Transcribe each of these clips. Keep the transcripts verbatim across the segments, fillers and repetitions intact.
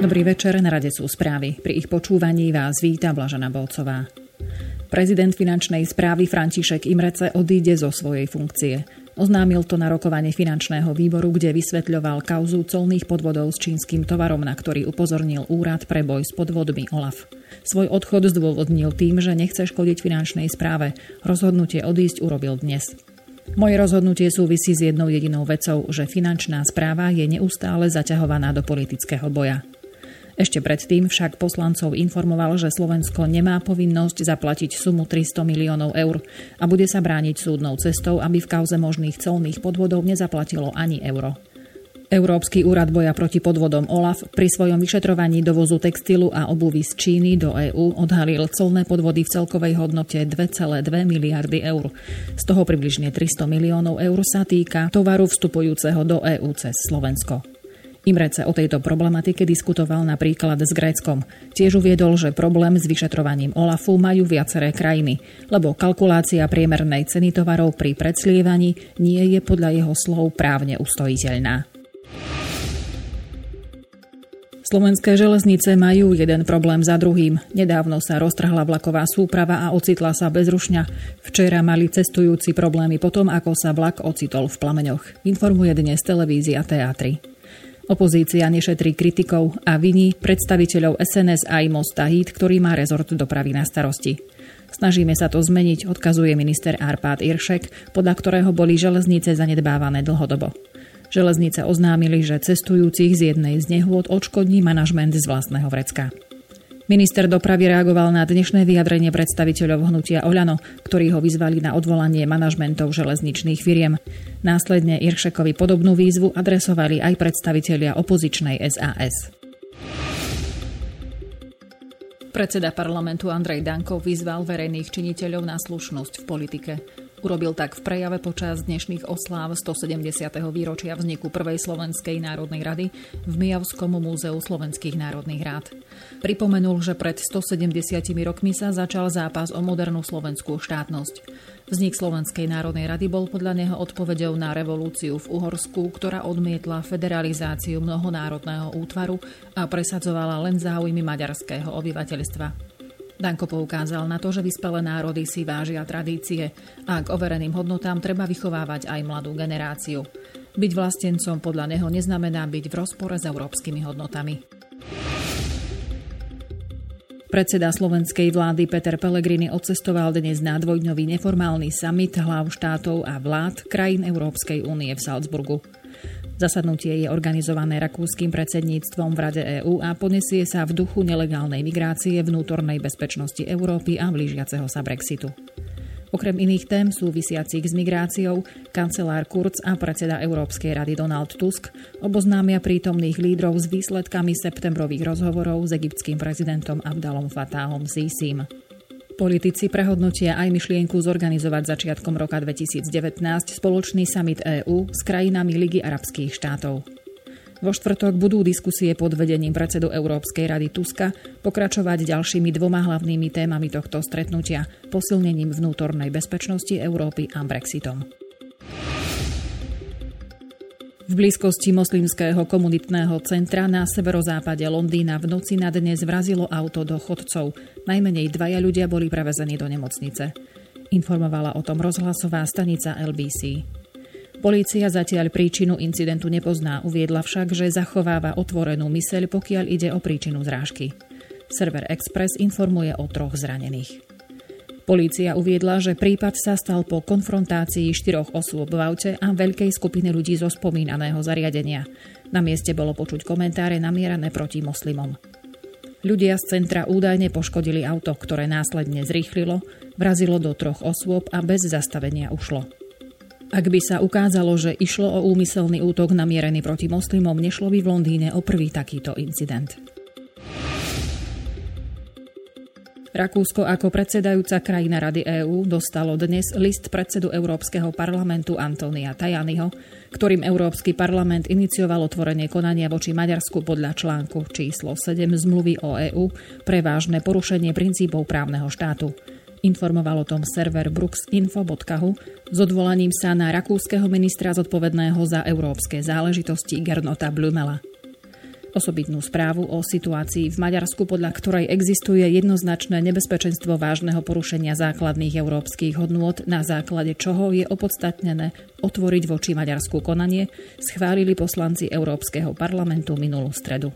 Dobrý večer, na rade sú správy. Pri ich počúvaní vás víta Blažena Bolcová. Prezident finančnej správy František Imrecze odíde zo svojej funkcie. Oznámil to na rokovanie finančného výboru, kde vysvetľoval kauzu colných podvodov s čínskym tovarom, na ktorý upozornil Úrad pre boj s podvodmi Olaf. Svoj odchod zdôvodnil tým, že nechce škodiť finančnej správe. Rozhodnutie odísť urobil dnes. Moje rozhodnutie súvisí s jednou jedinou vecou, že finančná správa je neustále zaťahovaná do politického boja. Ešte predtým však poslancov informoval, že Slovensko nemá povinnosť zaplatiť sumu tristo miliónov eur a bude sa brániť súdnou cestou, aby v kauze možných colných podvodov nezaplatilo ani euro. Európsky úrad boja proti podvodom Olaf pri svojom vyšetrovaní dovozu textilu a obuvy z Číny do EÚ odhalil colné podvody v celkovej hodnote dve celé dve miliardy eur. Z toho približne tristo miliónov eur sa týka tovaru vstupujúceho do EÚ cez Slovensko. Imrecze o tejto problematike diskutoval napríklad s Gréckom. Tiež uviedol, že problém s vyšetrovaním Olafu majú viaceré krajiny, lebo kalkulácia priemernej ceny tovarov pri predslievaní nie je podľa jeho slov právne ustojiteľná. Slovenské železnice majú jeden problém za druhým. Nedávno sa roztrhla vlaková súprava a ocitla sa bez rušňa. Včera mali cestujúci problémy potom, ako sa vlak ocitol v plameňoch, informuje dnes televízia Teatry. Opozícia nešetrí kritikov a viní predstaviteľov es en es aj Mosta Híd, ktorý má rezort dopravy na starosti. Snažíme sa to zmeniť, odkazuje minister Árpád Érsek, podľa ktorého boli železnice zanedbávané dlhodobo. Železnice oznámili, že cestujúcich z jednej z nehôd odškodní manažment z vlastného vrecka. Minister dopravy reagoval na dnešné vyjadrenie predstaviteľov hnutia Oľano, ktorí ho vyzvali na odvolanie manažmentov železničných firiem. Následne Iršekovi podobnú výzvu adresovali aj predstavitelia opozičnej es a es. Predseda parlamentu Andrej Danko vyzval verejných činiteľov na slušnosť v politike. Urobil tak v prejave počas dnešných osláv stosedemdesiateho výročia vzniku prvej Slovenskej národnej rady v Mijavskom múzeu slovenských národných rád. Pripomenul, že pred stosedemdesiatimi rokmi sa začal zápas o modernú slovenskú štátnosť. Vznik Slovenskej národnej rady bol podľa neho odpoveďou na revolúciu v Uhorsku, ktorá odmietla federalizáciu mnohonárodného útvaru a presadzovala len záujmy maďarského obyvateľstva. Danko poukázal na to, že vyspelé národy si vážia tradície a k overeným hodnotám treba vychovávať aj mladú generáciu. Byť vlastencom podľa neho neznamená byť v rozpore s európskymi hodnotami. Predseda slovenskej vlády Peter Pellegrini odcestoval dnes na dvojdňový neformálny summit hlav štátov a vlád krajín Európskej únie v Salzburgu. Zasadnutie je organizované rakúskym predsedníctvom v Rade EÚ a poniesie sa v duchu nelegálnej migrácie, vnútornej bezpečnosti Európy a blížiaceho sa Brexitu. Okrem iných tém súvisiacich s migráciou, kancelár Kurz a predseda Európskej rady Donald Tusk oboznámia prítomných lídrov s výsledkami septembrových rozhovorov s egyptským prezidentom Abdalom Fatáhom Sísim. Politici prehodnotia aj myšlienku zorganizovať začiatkom roka dvetisícdevätnásť spoločný summit EÚ s krajinami Ligy arabských štátov. Vo štvrtok budú diskusie pod vedením predsedu Európskej rady Tuska pokračovať ďalšími dvoma hlavnými témami tohto stretnutia – posilnením vnútornej bezpečnosti Európy a Brexitom. V blízkosti moslimského komunitného centra na severozápade Londýna v noci na dnes vrazilo auto do chodcov. Najmenej dvaja ľudia boli prevezení do nemocnice. Informovala o tom rozhlasová stanica el bí sí. Polícia zatiaľ príčinu incidentu nepozná, uviedla však, že zachováva otvorenú myseľ, pokiaľ ide o príčinu zrážky. Server Express informuje o troch zranených. Polícia uviedla, že prípad sa stal po konfrontácii štyroch osôb v aute a veľkej skupiny ľudí zo spomínaného zariadenia. Na mieste bolo počuť komentáre namierané proti moslimom. Ľudia z centra údajne poškodili auto, ktoré následne zrýchlilo, vrazilo do troch osôb a bez zastavenia ušlo. Ak by sa ukázalo, že išlo o úmyselný útok namierený proti moslimom, nešlo by v Londýne o prvý takýto incident. Rakúsko ako predsedajúca krajina Rady EÚ dostalo dnes list predsedu Európskeho parlamentu Antonia Tajaniho, ktorým Európsky parlament inicioval otvorenie konania voči Maďarsku podľa článku číslo sedem zmluvy o EÚ pre vážne porušenie princípov právneho štátu. Informoval o tom server brooks info bodka hu s odvolaním sa na rakúskeho ministra zodpovedného za európske záležitosti Gernota Blümela. osobitnú správu o situácii v Maďarsku, podľa ktorej existuje jednoznačné nebezpečenstvo vážneho porušenia základných európskych hodnôt, na základe čoho je opodstatnené otvoriť voči Maďarsku konanie, schválili poslanci Európskeho parlamentu minulú stredu.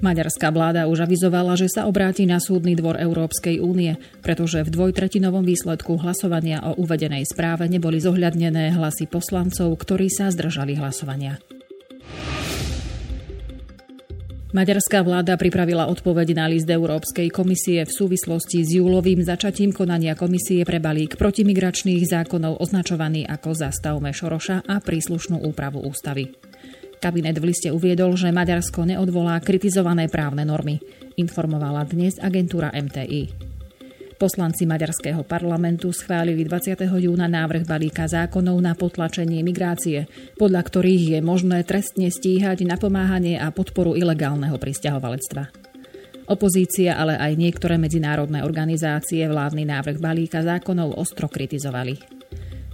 Maďarská vláda už avizovala, že sa obráti na Súdny dvor Európskej únie, pretože v dvojtretinovom výsledku hlasovania o uvedenej správe neboli zohľadnené hlasy poslancov, ktorí sa zdržali hlasovania. Maďarská vláda pripravila odpoveď na list Európskej komisie v súvislosti s júlovým začatím konania komisie pre balík protimigračných zákonov označovaný ako Zastavme Šoroša a príslušnú úpravu ústavy. Kabinet v liste uviedol, že Maďarsko neodvolá kritizované právne normy, informovala dnes agentúra em té í. Poslanci maďarského parlamentu schválili dvadsiateho júna návrh balíka zákonov na potlačenie migrácie, podľa ktorých je možné trestne stíhať napomáhanie a podporu ilegálneho prisťahovalectva. Opozícia, ale aj niektoré medzinárodné organizácie vládny návrh balíka zákonov ostro kritizovali.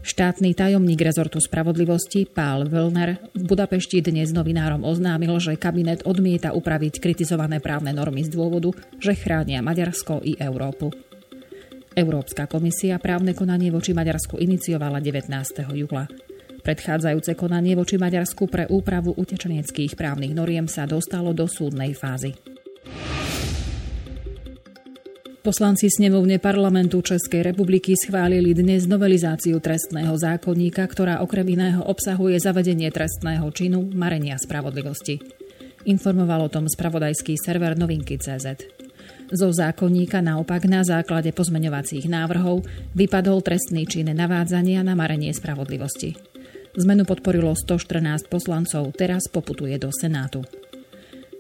Štátny tajomník rezortu spravodlivosti Pál Völner v Budapešti dnes novinárom oznámil, že kabinet odmieta upraviť kritizované právne normy z dôvodu, že chránia Maďarsko i Európu. Európska komisia právne konanie voči Maďarsku iniciovala devätnásteho júla. Predchádzajúce konanie voči Maďarsku pre úpravu utečeneckých právnych noriem sa dostalo do súdnej fázy. Poslanci snemovne parlamentu Českej republiky schválili dnes novelizáciu trestného zákonníka, ktorá okrem iného obsahuje zavedenie trestného činu marenia spravodlivosti. Informoval o tom spravodajský server novinky bodka cé zet. Zo zákonníka naopak na základe pozmeňovacích návrhov vypadol trestný čin navádzania na marenie spravodlivosti. Zmenu podporilo stoštrnásť poslancov, teraz poputuje do Senátu.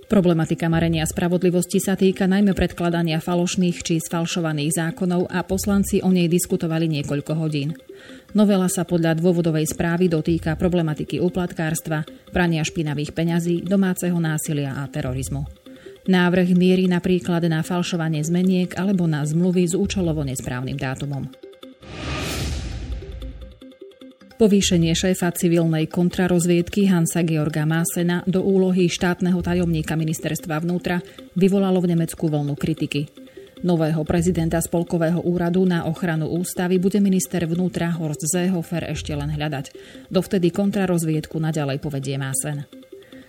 Problematika marenia spravodlivosti sa týka najmä predkladania falošných či sfalšovaných zákonov a poslanci o nej diskutovali niekoľko hodín. Novela sa podľa dôvodovej správy dotýka problematiky úplatkárstva, prania špinavých peňazí, domáceho násilia a terorizmu. Návrh mierí napríklad na falšovanie zmeniek alebo na zmluvy s účelovo nesprávnym dátumom. Povýšenie šéfa civilnej kontrarozviedky Hansa Georga Maasena do úlohy štátneho tajomníka ministerstva vnútra vyvolalo v Nemecku vlnu kritiky. Nového prezidenta Spolkového úradu na ochranu ústavy bude minister vnútra Horst Zeehofer ešte len hľadať. Dovtedy kontrarozviedku naďalej povedie Maaßen.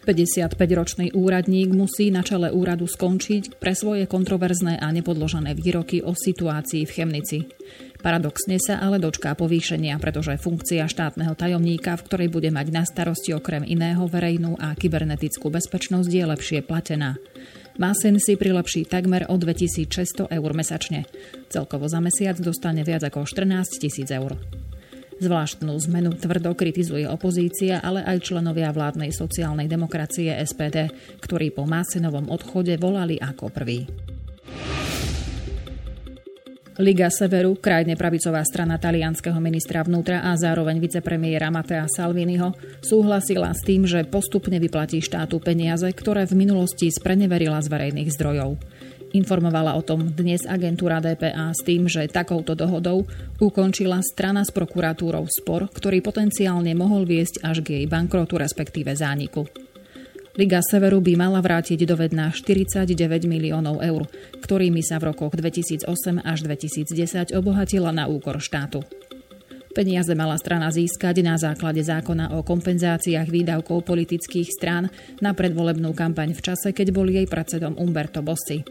päťdesiatpäťročný úradník musí na čele úradu skončiť pre svoje kontroverzné a nepodložené výroky o situácii v Chemnici. Paradoxne sa ale dočká povýšenia, pretože funkcia štátneho tajomníka, v ktorej bude mať na starosti okrem iného verejnú a kybernetickú bezpečnosť, je lepšie platená. Maaßen si prilepší takmer o dvetisícšesťsto eur mesačne. Celkovo za mesiac dostane viac ako štrnásťtisíc eur. Zvláštnu zmenu tvrdo kritizuje opozícia, ale aj členovia vládnej sociálnej demokracie es pé dé, ktorí po Maasenovom odchode volali ako prví. Liga Severu, krajne pravicová strana talianskeho ministra vnútra a zároveň vicepremiéra Mattea Salviniho, súhlasila s tým, že postupne vyplatí štátu peniaze, ktoré v minulosti spreneverila z verejných zdrojov. Informovala o tom dnes agentúra dé pé á s tým, že takouto dohodou ukončila strana s prokuratúrou spor, ktorý potenciálne mohol viesť až k jej bankrotu, respektíve zániku. Liga Severu by mala vrátiť do vedna štyridsaťdeväť miliónov eur, ktorými sa v rokoch dvetisícosem až dvetisícdesať obohatila na úkor štátu. Peniaze mala strana získať na základe zákona o kompenzáciách výdavkov politických strán na predvolebnú kampaň v čase, keď bol jej predsedom Umberto Bossi.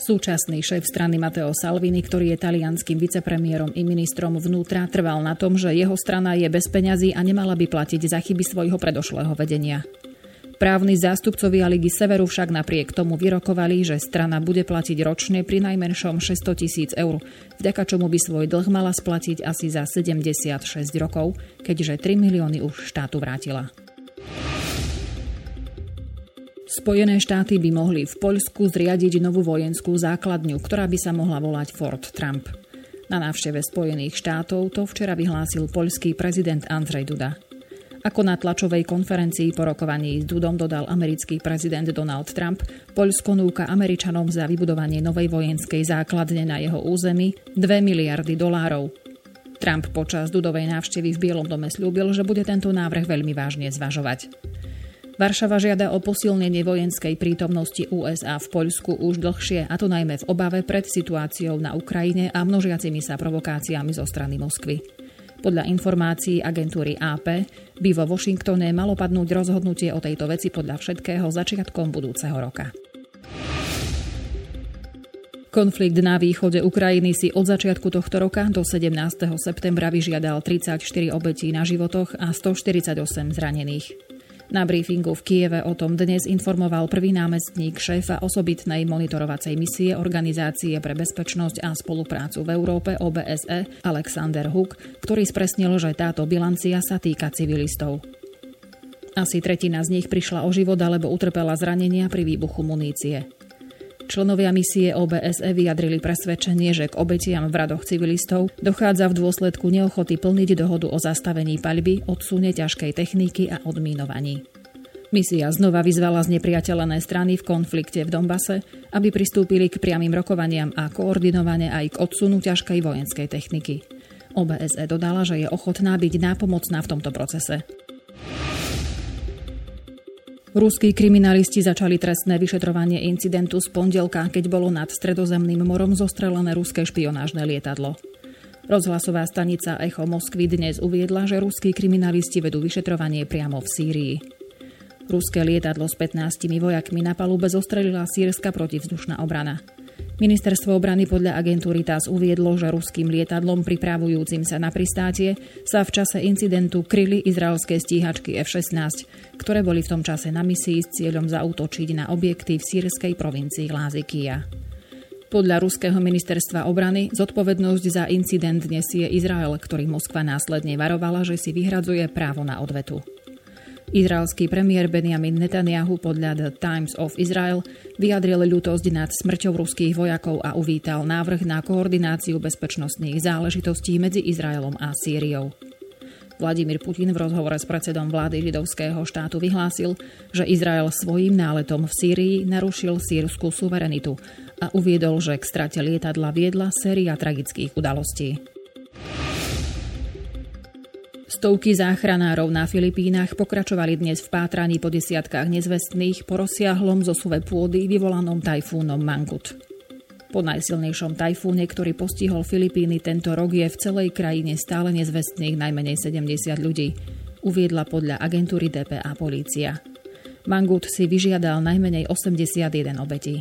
Súčasný šéf strany Matteo Salvini, ktorý je talianskym vicepremiérom i ministrom vnútra, trval na tom, že jeho strana je bez peňazí a nemala by platiť za chyby svojho predošlého vedenia. Právni zástupcovia Ligy Severu však napriek tomu vyrokovali, že strana bude platiť ročne pri najmenšom šesťstotisíc eur, vďaka čomu by svoj dlh mala splatiť asi za sedemdesiatšesť rokov, keďže tri milióny už štátu vrátila. Spojené štáty by mohli v Poľsku zriadiť novú vojenskú základňu, ktorá by sa mohla volať Fort Trump. Na návšteve Spojených štátov to včera vyhlásil poľský prezident Andrej Duda. Ako na tlačovej konferencii po rokovaní s Dudom dodal americký prezident Donald Trump, Poľsko núka Američanom za vybudovanie novej vojenskej základne na jeho území dve miliardy dolárov. Trump počas Dudovej návštevy v Bielom dome sľúbil, že bude tento návrh veľmi vážne zvažovať. Varšava žiada o posilnenie vojenskej prítomnosti ú es á v Poľsku už dlhšie, a to najmä v obave pred situáciou na Ukrajine a množiacimi sa provokáciami zo strany Moskvy. Podľa informácií agentúry á pé by vo Washingtone malo padnúť rozhodnutie o tejto veci podľa všetkého začiatkom budúceho roka. Konflikt na východe Ukrajiny si od začiatku tohto roka do sedemnásteho septembra vyžiadal tridsaťštyri obetí na životoch a stoštyridsaťosem zranených. Na briefingu v Kieve o tom dnes informoval prvý námestník šéfa osobitnej monitorovacej misie Organizácie pre bezpečnosť a spoluprácu v Európe ó bé es é Alexander Hook, ktorý spresnil, že táto bilancia sa týka civilistov. Asi tretina z nich prišla o život alebo utrpela zranenia pri výbuchu munície. Členovia misie ó bé es é vyjadrili presvedčenie, že k obetiam v radoch civilistov dochádza v dôsledku neochoty plniť dohodu o zastavení paľby, odsune ťažkej techniky a odmínovaní. Misia znova vyzvala znepriateľené strany v konflikte v Donbase, aby pristúpili k priamym rokovaniam a koordinovane aj k odsunu ťažkej vojenskej techniky. ó bé es é dodala, že je ochotná byť nápomocná v tomto procese. Ruskí kriminalisti začali trestné vyšetrovanie incidentu z pondelka, keď bolo nad Stredozemným morom zostrelené ruské špionážne lietadlo. Rozhlasová stanica Echo Moskvy dnes uviedla, že ruskí kriminalisti vedú vyšetrovanie priamo v Sýrii. Ruské lietadlo s pätnástimi vojakmi na palube zostrelila sýrska protivzdušná obrana. Ministerstvo obrany podľa agentúry TASS uviedlo, že ruským lietadlom pripravujúcim sa na pristátie sa v čase incidentu kryli izraelské stíhačky ef šestnásť, ktoré boli v tom čase na misii s cieľom zaútočiť na objekty v sýrskej provincii Lázikija. Podľa ruského ministerstva obrany zodpovednosť za incident nesie Izrael, ktorý Moskva následne varovala, že si vyhradzuje právo na odvetu. Izraelský premiér Benjamin Netanyahu podľa The Times of Israel vyjadril ľútosť nad smrťou ruských vojakov a uvítal návrh na koordináciu bezpečnostných záležitostí medzi Izraelom a Sýriou. Vladimír Putin v rozhovore s predsedom vlády židovského štátu vyhlásil, že Izrael svojím náletom v Sýrii narušil sýrsku suverenitu a uviedol, že k strate lietadla viedla séria tragických udalostí. Stovky záchranárov na Filipínach pokračovali dnes v pátraní po desiatkách nezvestných po rozsiahlom zosuve pôdy vyvolanom tajfúnom Mangkhut. Po najsilnejšom tajfúne, ktorý postihol Filipíny tento rok, je v celej krajine stále nezvestných najmenej sedemdesiat ľudí, uviedla podľa agentúry dé pé á polícia. Mangkhut si vyžiadal najmenej osemdesiatjeden obetí.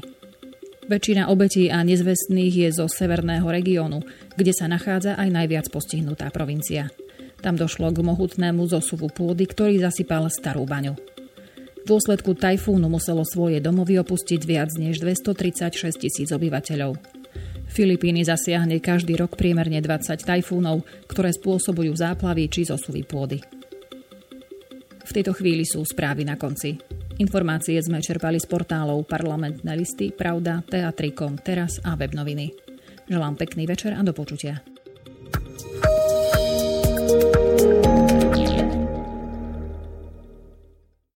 Väčšina obetí a nezvestných je zo severného regiónu, kde sa nachádza aj najviac postihnutá provincia. Tam došlo k mohutnému zosuvu pôdy, ktorý zasypal starú baňu. V dôsledku tajfúnu muselo svoje domovy opustiť viac než dvestotridsaťšesť tisíc obyvateľov. Filipíny zasiahne každý rok priemerne dvadsať tajfúnov, ktoré spôsobujú záplavy či zosuvy pôdy. V tejto chvíli sú správy na konci. Informácie sme čerpali z portálov Parlamentné listy, Pravda, Teatrikom, Teraz a Webnoviny. Želám pekný večer a do počutia.